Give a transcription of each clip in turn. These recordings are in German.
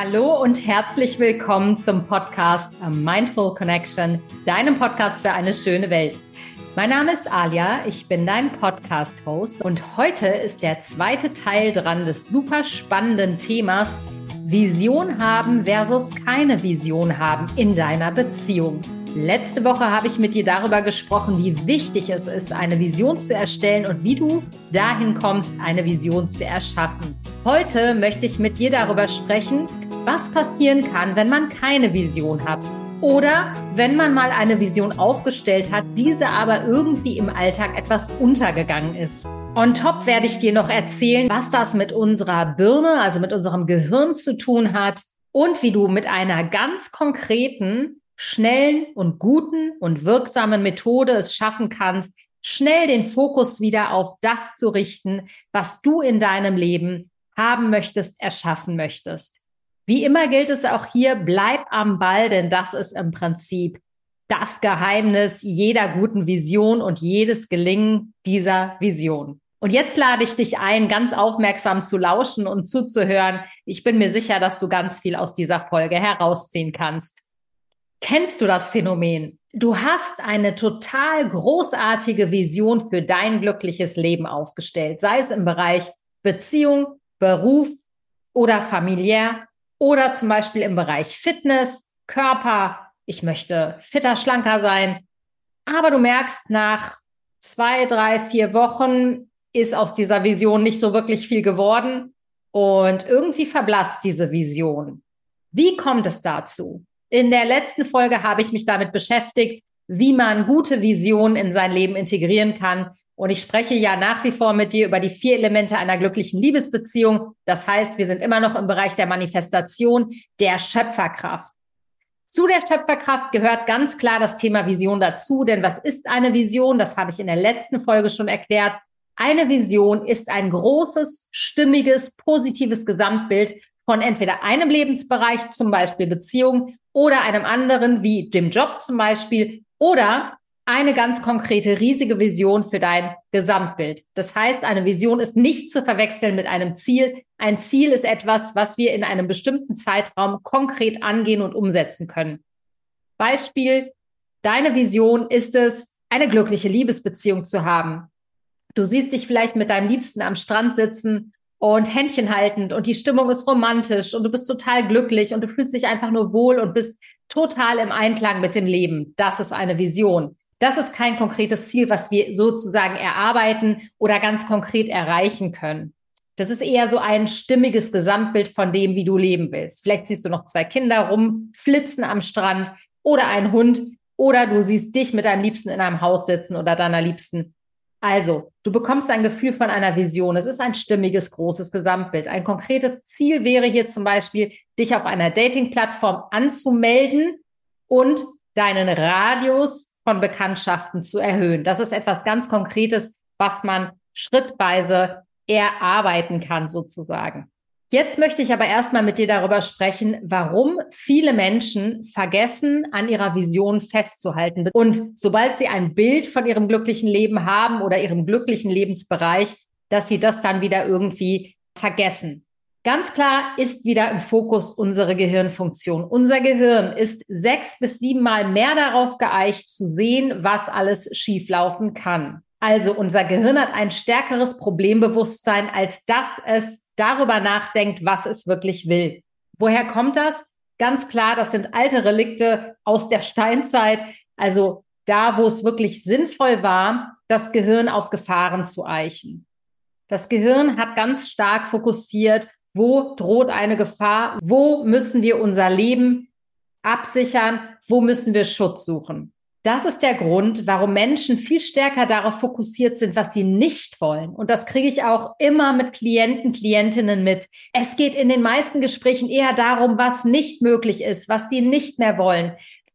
Hallo und herzlich willkommen zum Podcast A Mindful Connection, deinem Podcast für eine schöne Welt. Mein Name ist Alia, ich bin dein Podcast-Host und heute ist der zweite Teil dran des super spannenden Themas Vision haben versus keine Vision haben in deiner Beziehung. Letzte Woche habe ich mit dir darüber gesprochen, wie wichtig es ist, eine Vision zu erstellen und wie du dahin kommst, eine Vision zu erschaffen. Heute möchte ich mit dir darüber sprechen, was passieren kann, wenn man keine Vision hat oder wenn man mal eine Vision aufgestellt hat, diese aber irgendwie im Alltag etwas untergegangen ist. On top werde ich dir noch erzählen, was das mit unserer Birne, also mit unserem Gehirn zu tun hat und wie du mit einer ganz konkreten, schnellen und guten und wirksamen Methode es schaffen kannst, schnell den Fokus wieder auf das zu richten, was du in deinem Leben haben möchtest, erschaffen möchtest. Wie immer gilt es auch hier, bleib am Ball, denn das ist im Prinzip das Geheimnis jeder guten Vision und jedes Gelingen dieser Vision. Und jetzt lade ich dich ein, ganz aufmerksam zu lauschen und zuzuhören. Ich bin mir sicher, dass du ganz viel aus dieser Folge herausziehen kannst. Kennst du das Phänomen? Du hast eine total großartige Vision für dein glückliches Leben aufgestellt, sei es im Bereich Beziehung, Beruf oder familiär oder zum Beispiel im Bereich Fitness, Körper. Ich möchte fitter, schlanker sein. Aber du merkst, nach 2, 3, 4 Wochen ist aus dieser Vision nicht so wirklich viel geworden und irgendwie verblasst diese Vision. Wie kommt es dazu? In der letzten Folge habe ich mich damit beschäftigt, wie man gute Visionen in sein Leben integrieren kann. Und ich spreche ja nach wie vor mit dir über die 4 Elemente einer glücklichen Liebesbeziehung. Das heißt, wir sind immer noch im Bereich der Manifestation, der Schöpferkraft. Zu der Schöpferkraft gehört ganz klar das Thema Vision dazu. Denn was ist eine Vision? Das habe ich in der letzten Folge schon erklärt. Eine Vision ist ein großes, stimmiges, positives Gesamtbild von entweder einem Lebensbereich, zum Beispiel Beziehung, oder einem anderen, wie dem Job zum Beispiel, oder eine ganz konkrete, riesige Vision für dein Gesamtbild. Das heißt, eine Vision ist nicht zu verwechseln mit einem Ziel. Ein Ziel ist etwas, was wir in einem bestimmten Zeitraum konkret angehen und umsetzen können. Beispiel, deine Vision ist es, eine glückliche Liebesbeziehung zu haben. Du siehst dich vielleicht mit deinem Liebsten am Strand sitzen und Händchen haltend und die Stimmung ist romantisch und du bist total glücklich und du fühlst dich einfach nur wohl und bist total im Einklang mit dem Leben. Das ist eine Vision. Das ist kein konkretes Ziel, was wir sozusagen erarbeiten oder ganz konkret erreichen können. Das ist eher so ein stimmiges Gesamtbild von dem, wie du leben willst. Vielleicht siehst du noch 2 Kinder rumflitzen am Strand oder einen Hund oder du siehst dich mit deinem Liebsten in einem Haus sitzen oder deiner Liebsten. Also, du bekommst ein Gefühl von einer Vision. Es ist ein stimmiges, großes Gesamtbild. Ein konkretes Ziel wäre hier zum Beispiel, dich auf einer Dating-Plattform anzumelden und deinen Radius von Bekanntschaften zu erhöhen. Das ist etwas ganz Konkretes, was man schrittweise erarbeiten kann sozusagen. Jetzt möchte ich aber erstmal mit dir darüber sprechen, warum viele Menschen vergessen, an ihrer Vision festzuhalten. Und sobald sie ein Bild von ihrem glücklichen Leben haben oder ihrem glücklichen Lebensbereich, dass sie das dann wieder irgendwie vergessen. Ganz klar ist wieder im Fokus unsere Gehirnfunktion. Unser Gehirn ist 6 bis 7 Mal mehr darauf geeicht, zu sehen, was alles schieflaufen kann. Also unser Gehirn hat ein stärkeres Problembewusstsein, als dass es darüber nachdenkt, was es wirklich will. Woher kommt das? Ganz klar, das sind alte Relikte aus der Steinzeit, also da, wo es wirklich sinnvoll war, das Gehirn auf Gefahren zu eichen. Das Gehirn hat ganz stark fokussiert, wo droht eine Gefahr, wo müssen wir unser Leben absichern, wo müssen wir Schutz suchen. Das ist der Grund, warum Menschen viel stärker darauf fokussiert sind, was sie nicht wollen. Und das kriege ich auch immer mit Klienten, Klientinnen mit. Es geht in den meisten Gesprächen eher darum, was nicht möglich ist, was sie nicht mehr wollen,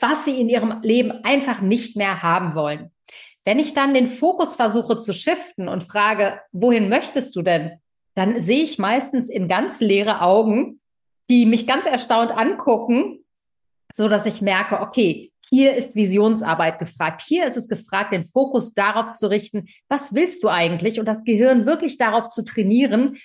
was sie in ihrem Leben einfach nicht mehr haben wollen. Wenn ich dann den Fokus versuche zu shiften und frage, wohin möchtest du denn? Dann sehe ich meistens in ganz leere Augen, die mich ganz erstaunt angucken, so dass ich merke, okay, hier ist Visionsarbeit gefragt. Hier ist es gefragt, den Fokus darauf zu richten, was willst du eigentlich? Und das Gehirn wirklich darauf zu trainieren,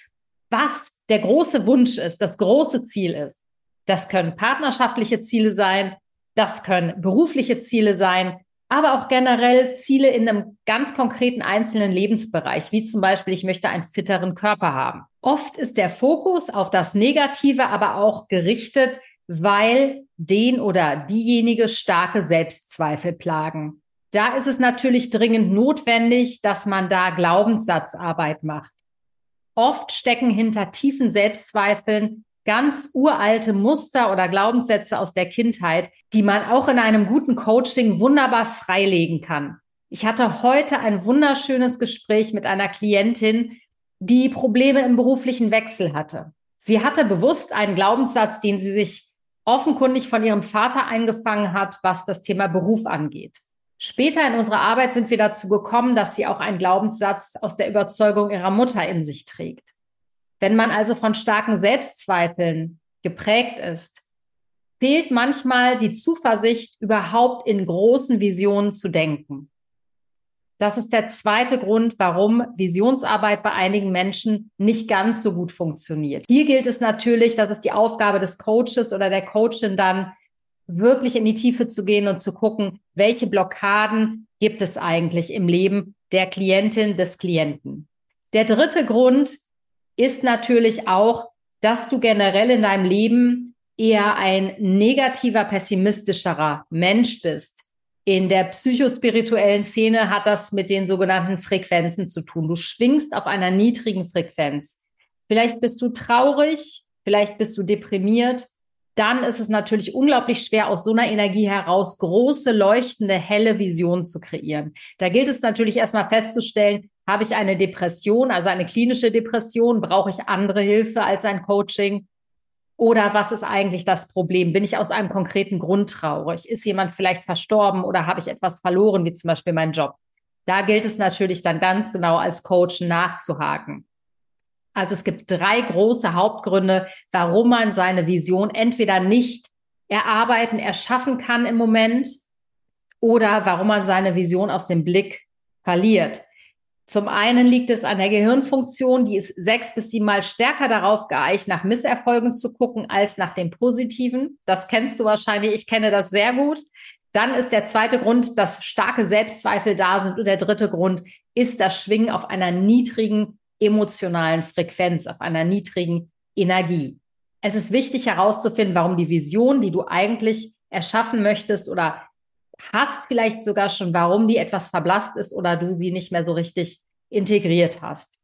was der große Wunsch ist, das große Ziel ist. Das können partnerschaftliche Ziele sein, das können berufliche Ziele sein, aber auch generell Ziele in einem ganz konkreten einzelnen Lebensbereich, wie zum Beispiel, ich möchte einen fitteren Körper haben. Oft ist der Fokus auf das Negative aber auch gerichtet, weil den oder diejenige starke Selbstzweifel plagen. Da ist es natürlich dringend notwendig, dass man da Glaubenssatzarbeit macht. Oft stecken hinter tiefen Selbstzweifeln ganz uralte Muster oder Glaubenssätze aus der Kindheit, die man auch in einem guten Coaching wunderbar freilegen kann. Ich hatte heute ein wunderschönes Gespräch mit einer Klientin, die Probleme im beruflichen Wechsel hatte. Sie hatte bewusst einen Glaubenssatz, den sie sich offenkundig von ihrem Vater eingefangen hat, was das Thema Beruf angeht. Später in unserer Arbeit sind wir dazu gekommen, dass sie auch einen Glaubenssatz aus der Überzeugung ihrer Mutter in sich trägt. Wenn man also von starken Selbstzweifeln geprägt ist, fehlt manchmal die Zuversicht, überhaupt in großen Visionen zu denken. Das ist der zweite Grund, warum Visionsarbeit bei einigen Menschen nicht ganz so gut funktioniert. Hier gilt es natürlich, dass es die Aufgabe des Coaches oder der Coachin dann wirklich in die Tiefe zu gehen und zu gucken, welche Blockaden gibt es eigentlich im Leben der Klientin, des Klienten. Der dritte Grund ist natürlich auch, dass du generell in deinem Leben eher ein negativer, pessimistischerer Mensch bist. In der psychospirituellen Szene hat das mit den sogenannten Frequenzen zu tun. Du schwingst auf einer niedrigen Frequenz. Vielleicht bist du traurig, vielleicht bist du deprimiert. Dann ist es natürlich unglaublich schwer, aus so einer Energie heraus große, leuchtende, helle Visionen zu kreieren. Da gilt es natürlich erstmal festzustellen, habe ich eine Depression, also eine klinische Depression? Brauche ich andere Hilfe als ein Coaching? Oder was ist eigentlich das Problem? Bin ich aus einem konkreten Grund traurig? Ist jemand vielleicht verstorben oder habe ich etwas verloren, wie zum Beispiel meinen Job? Da gilt es natürlich dann ganz genau als Coach nachzuhaken. Also es gibt 3 große Hauptgründe, warum man seine Vision entweder nicht erarbeiten, erschaffen kann im Moment oder warum man seine Vision aus dem Blick verliert. Zum einen liegt es an der Gehirnfunktion, die ist 6- bis 7-mal stärker darauf geeicht, nach Misserfolgen zu gucken, als nach dem Positiven. Das kennst du wahrscheinlich, ich kenne das sehr gut. Dann ist der zweite Grund, dass starke Selbstzweifel da sind. Und der dritte Grund ist das Schwingen auf einer niedrigen emotionalen Frequenz, auf einer niedrigen Energie. Es ist wichtig herauszufinden, warum die Vision, die du eigentlich erschaffen möchtest oder hast vielleicht sogar schon, warum die etwas verblasst ist oder du sie nicht mehr so richtig integriert hast.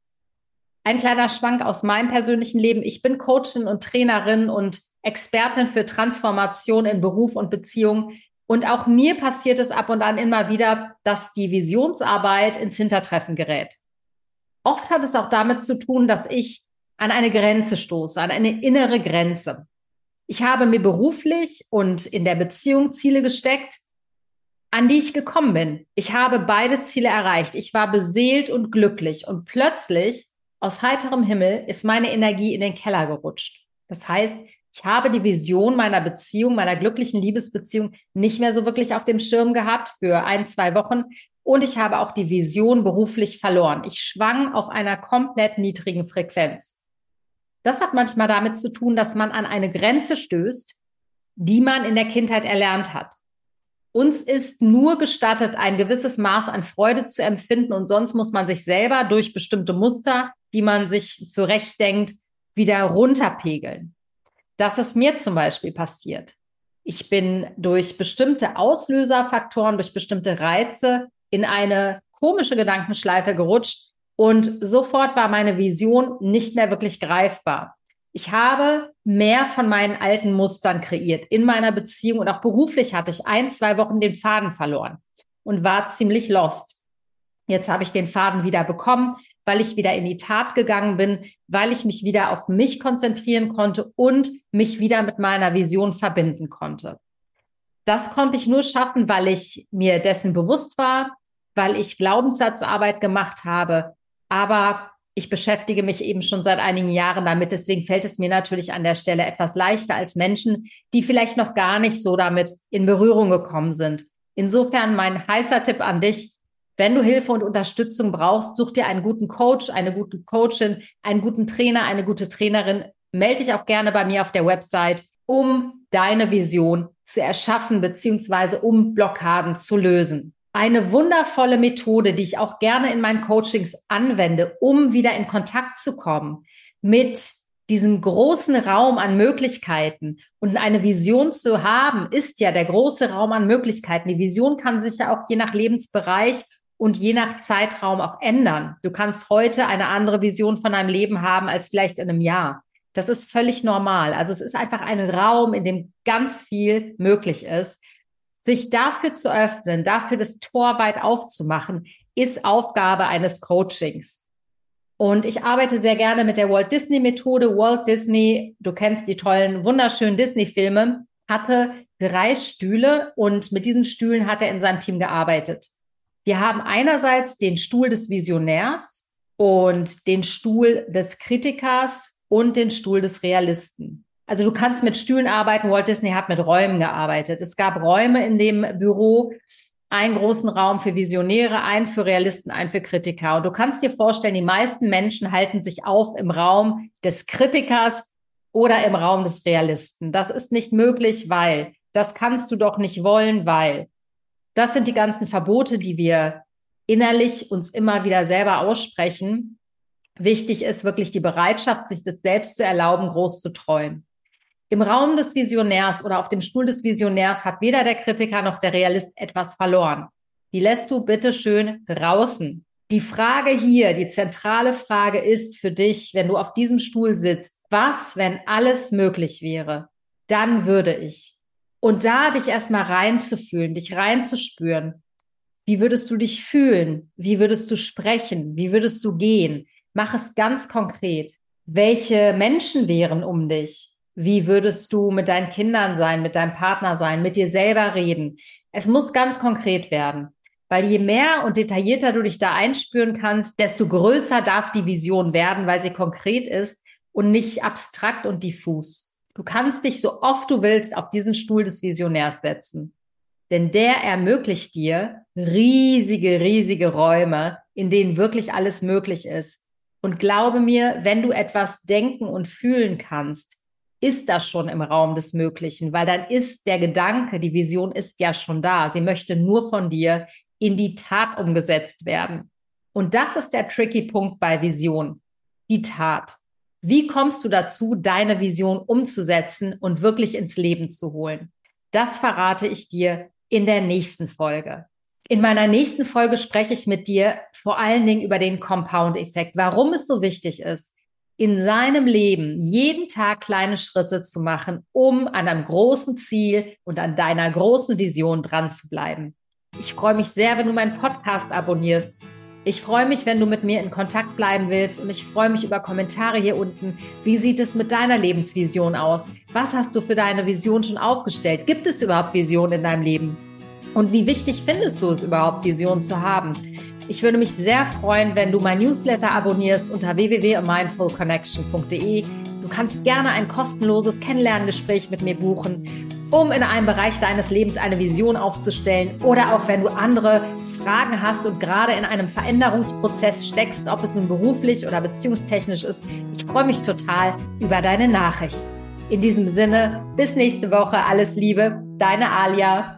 Ein kleiner Schwank aus meinem persönlichen Leben. Ich bin Coachin und Trainerin und Expertin für Transformation in Beruf und Beziehung. Und auch mir passiert es ab und an immer wieder, dass die Visionsarbeit ins Hintertreffen gerät. Oft hat es auch damit zu tun, dass ich an eine Grenze stoße, an eine innere Grenze. Ich habe mir beruflich und in der Beziehung Ziele gesteckt, an die ich gekommen bin. Ich habe beide Ziele erreicht. Ich war beseelt und glücklich. Und plötzlich, aus heiterem Himmel, ist meine Energie in den Keller gerutscht. Das heißt, ich habe die Vision meiner Beziehung, meiner glücklichen Liebesbeziehung nicht mehr so wirklich auf dem Schirm gehabt für 1-2 Wochen. Und ich habe auch die Vision beruflich verloren. Ich schwang auf einer komplett niedrigen Frequenz. Das hat manchmal damit zu tun, dass man an eine Grenze stößt, die man in der Kindheit erlernt hat. Uns ist nur gestattet, ein gewisses Maß an Freude zu empfinden und sonst muss man sich selber durch bestimmte Muster, die man sich zurechtdenkt, wieder runterpegeln. Das ist mir zum Beispiel passiert. Ich bin durch bestimmte Auslöserfaktoren, durch bestimmte Reize in eine komische Gedankenschleife gerutscht und sofort war meine Vision nicht mehr wirklich greifbar. Ich habe mehr von meinen alten Mustern kreiert in meiner Beziehung und auch beruflich hatte ich 1-2 Wochen den Faden verloren und war ziemlich lost. Jetzt habe ich den Faden wieder bekommen, weil ich wieder in die Tat gegangen bin, weil ich mich wieder auf mich konzentrieren konnte und mich wieder mit meiner Vision verbinden konnte. Das konnte ich nur schaffen, weil ich mir dessen bewusst war, weil ich Glaubenssatzarbeit gemacht habe. Aber ich beschäftige mich eben schon seit einigen Jahren damit. Deswegen fällt es mir natürlich an der Stelle etwas leichter als Menschen, die vielleicht noch gar nicht so damit in Berührung gekommen sind. Insofern mein heißer Tipp an dich, wenn du Hilfe und Unterstützung brauchst, such dir einen guten Coach, eine gute Coachin, einen guten Trainer, eine gute Trainerin. Melde dich auch gerne bei mir auf der Website um deine Vision zu erschaffen beziehungsweise um Blockaden zu lösen. Eine wundervolle Methode, die ich auch gerne in meinen Coachings anwende, um wieder in Kontakt zu kommen mit diesem großen Raum an Möglichkeiten und eine Vision zu haben, ist ja der große Raum an Möglichkeiten. Die Vision kann sich ja auch je nach Lebensbereich und je nach Zeitraum auch ändern. Du kannst heute eine andere Vision von deinem Leben haben als vielleicht in einem Jahr. Das ist völlig normal. Also es ist einfach ein Raum, in dem ganz viel möglich ist. Sich dafür zu öffnen, dafür das Tor weit aufzumachen, ist Aufgabe eines Coachings. Und ich arbeite sehr gerne mit der Walt Disney Methode. Walt Disney, du kennst die tollen, wunderschönen Disney-Filme, hatte 3 Stühle und mit diesen Stühlen hat er in seinem Team gearbeitet. Wir haben einerseits den Stuhl des Visionärs und den Stuhl des Kritikers und den Stuhl des Realisten. Also du kannst mit Stühlen arbeiten. Walt Disney hat mit Räumen gearbeitet. Es gab Räume in dem Büro, einen großen Raum für Visionäre, einen für Realisten, einen für Kritiker. Und du kannst dir vorstellen, die meisten Menschen halten sich auf im Raum des Kritikers oder im Raum des Realisten. Das ist nicht möglich, weil. Das kannst du doch nicht wollen, weil. Das sind die ganzen Verbote, die wir innerlich uns immer wieder selber aussprechen. Wichtig ist wirklich die Bereitschaft, sich das selbst zu erlauben, groß zu träumen. Im Raum des Visionärs oder auf dem Stuhl des Visionärs hat weder der Kritiker noch der Realist etwas verloren. Die lässt du bitte schön draußen. Die Frage hier, die zentrale Frage ist für dich, wenn du auf diesem Stuhl sitzt, was, wenn alles möglich wäre? Dann würde ich. Und da dich erstmal reinzufühlen, dich reinzuspüren. Wie würdest du dich fühlen? Wie würdest du sprechen? Wie würdest du gehen? Mach es ganz konkret. Welche Menschen wären um dich? Wie würdest du mit deinen Kindern sein, mit deinem Partner sein, mit dir selber reden? Es muss ganz konkret werden, weil je mehr und detaillierter du dich da einspüren kannst, desto größer darf die Vision werden, weil sie konkret ist und nicht abstrakt und diffus. Du kannst dich so oft du willst auf diesen Stuhl des Visionärs setzen, denn der ermöglicht dir riesige, riesige Räume, in denen wirklich alles möglich ist. Und glaube mir, wenn du etwas denken und fühlen kannst, ist das schon im Raum des Möglichen, weil dann ist der Gedanke, die Vision ist ja schon da. Sie möchte nur von dir in die Tat umgesetzt werden. Und das ist der tricky Punkt bei Vision, die Tat. Wie kommst du dazu, deine Vision umzusetzen und wirklich ins Leben zu holen? Das verrate ich dir in der nächsten Folge. In meiner nächsten Folge spreche ich mit dir vor allen Dingen über den Compound-Effekt, warum es so wichtig ist, in seinem Leben jeden Tag kleine Schritte zu machen, um an einem großen Ziel und an deiner großen Vision dran zu bleiben. Ich freue mich sehr, wenn du meinen Podcast abonnierst. Ich freue mich, wenn du mit mir in Kontakt bleiben willst und ich freue mich über Kommentare hier unten. Wie sieht es mit deiner Lebensvision aus? Was hast du für deine Vision schon aufgestellt? Gibt es überhaupt Visionen in deinem Leben? Und wie wichtig findest du es überhaupt, Visionen zu haben? Ich würde mich sehr freuen, wenn du mein Newsletter abonnierst unter www.amindfulconnection.de. Du kannst gerne ein kostenloses Kennenlerngespräch mit mir buchen, um in einem Bereich deines Lebens eine Vision aufzustellen oder auch wenn du andere Fragen hast und gerade in einem Veränderungsprozess steckst, ob es nun beruflich oder beziehungstechnisch ist. Ich freue mich total über deine Nachricht. In diesem Sinne, bis nächste Woche. Alles Liebe, deine Alia.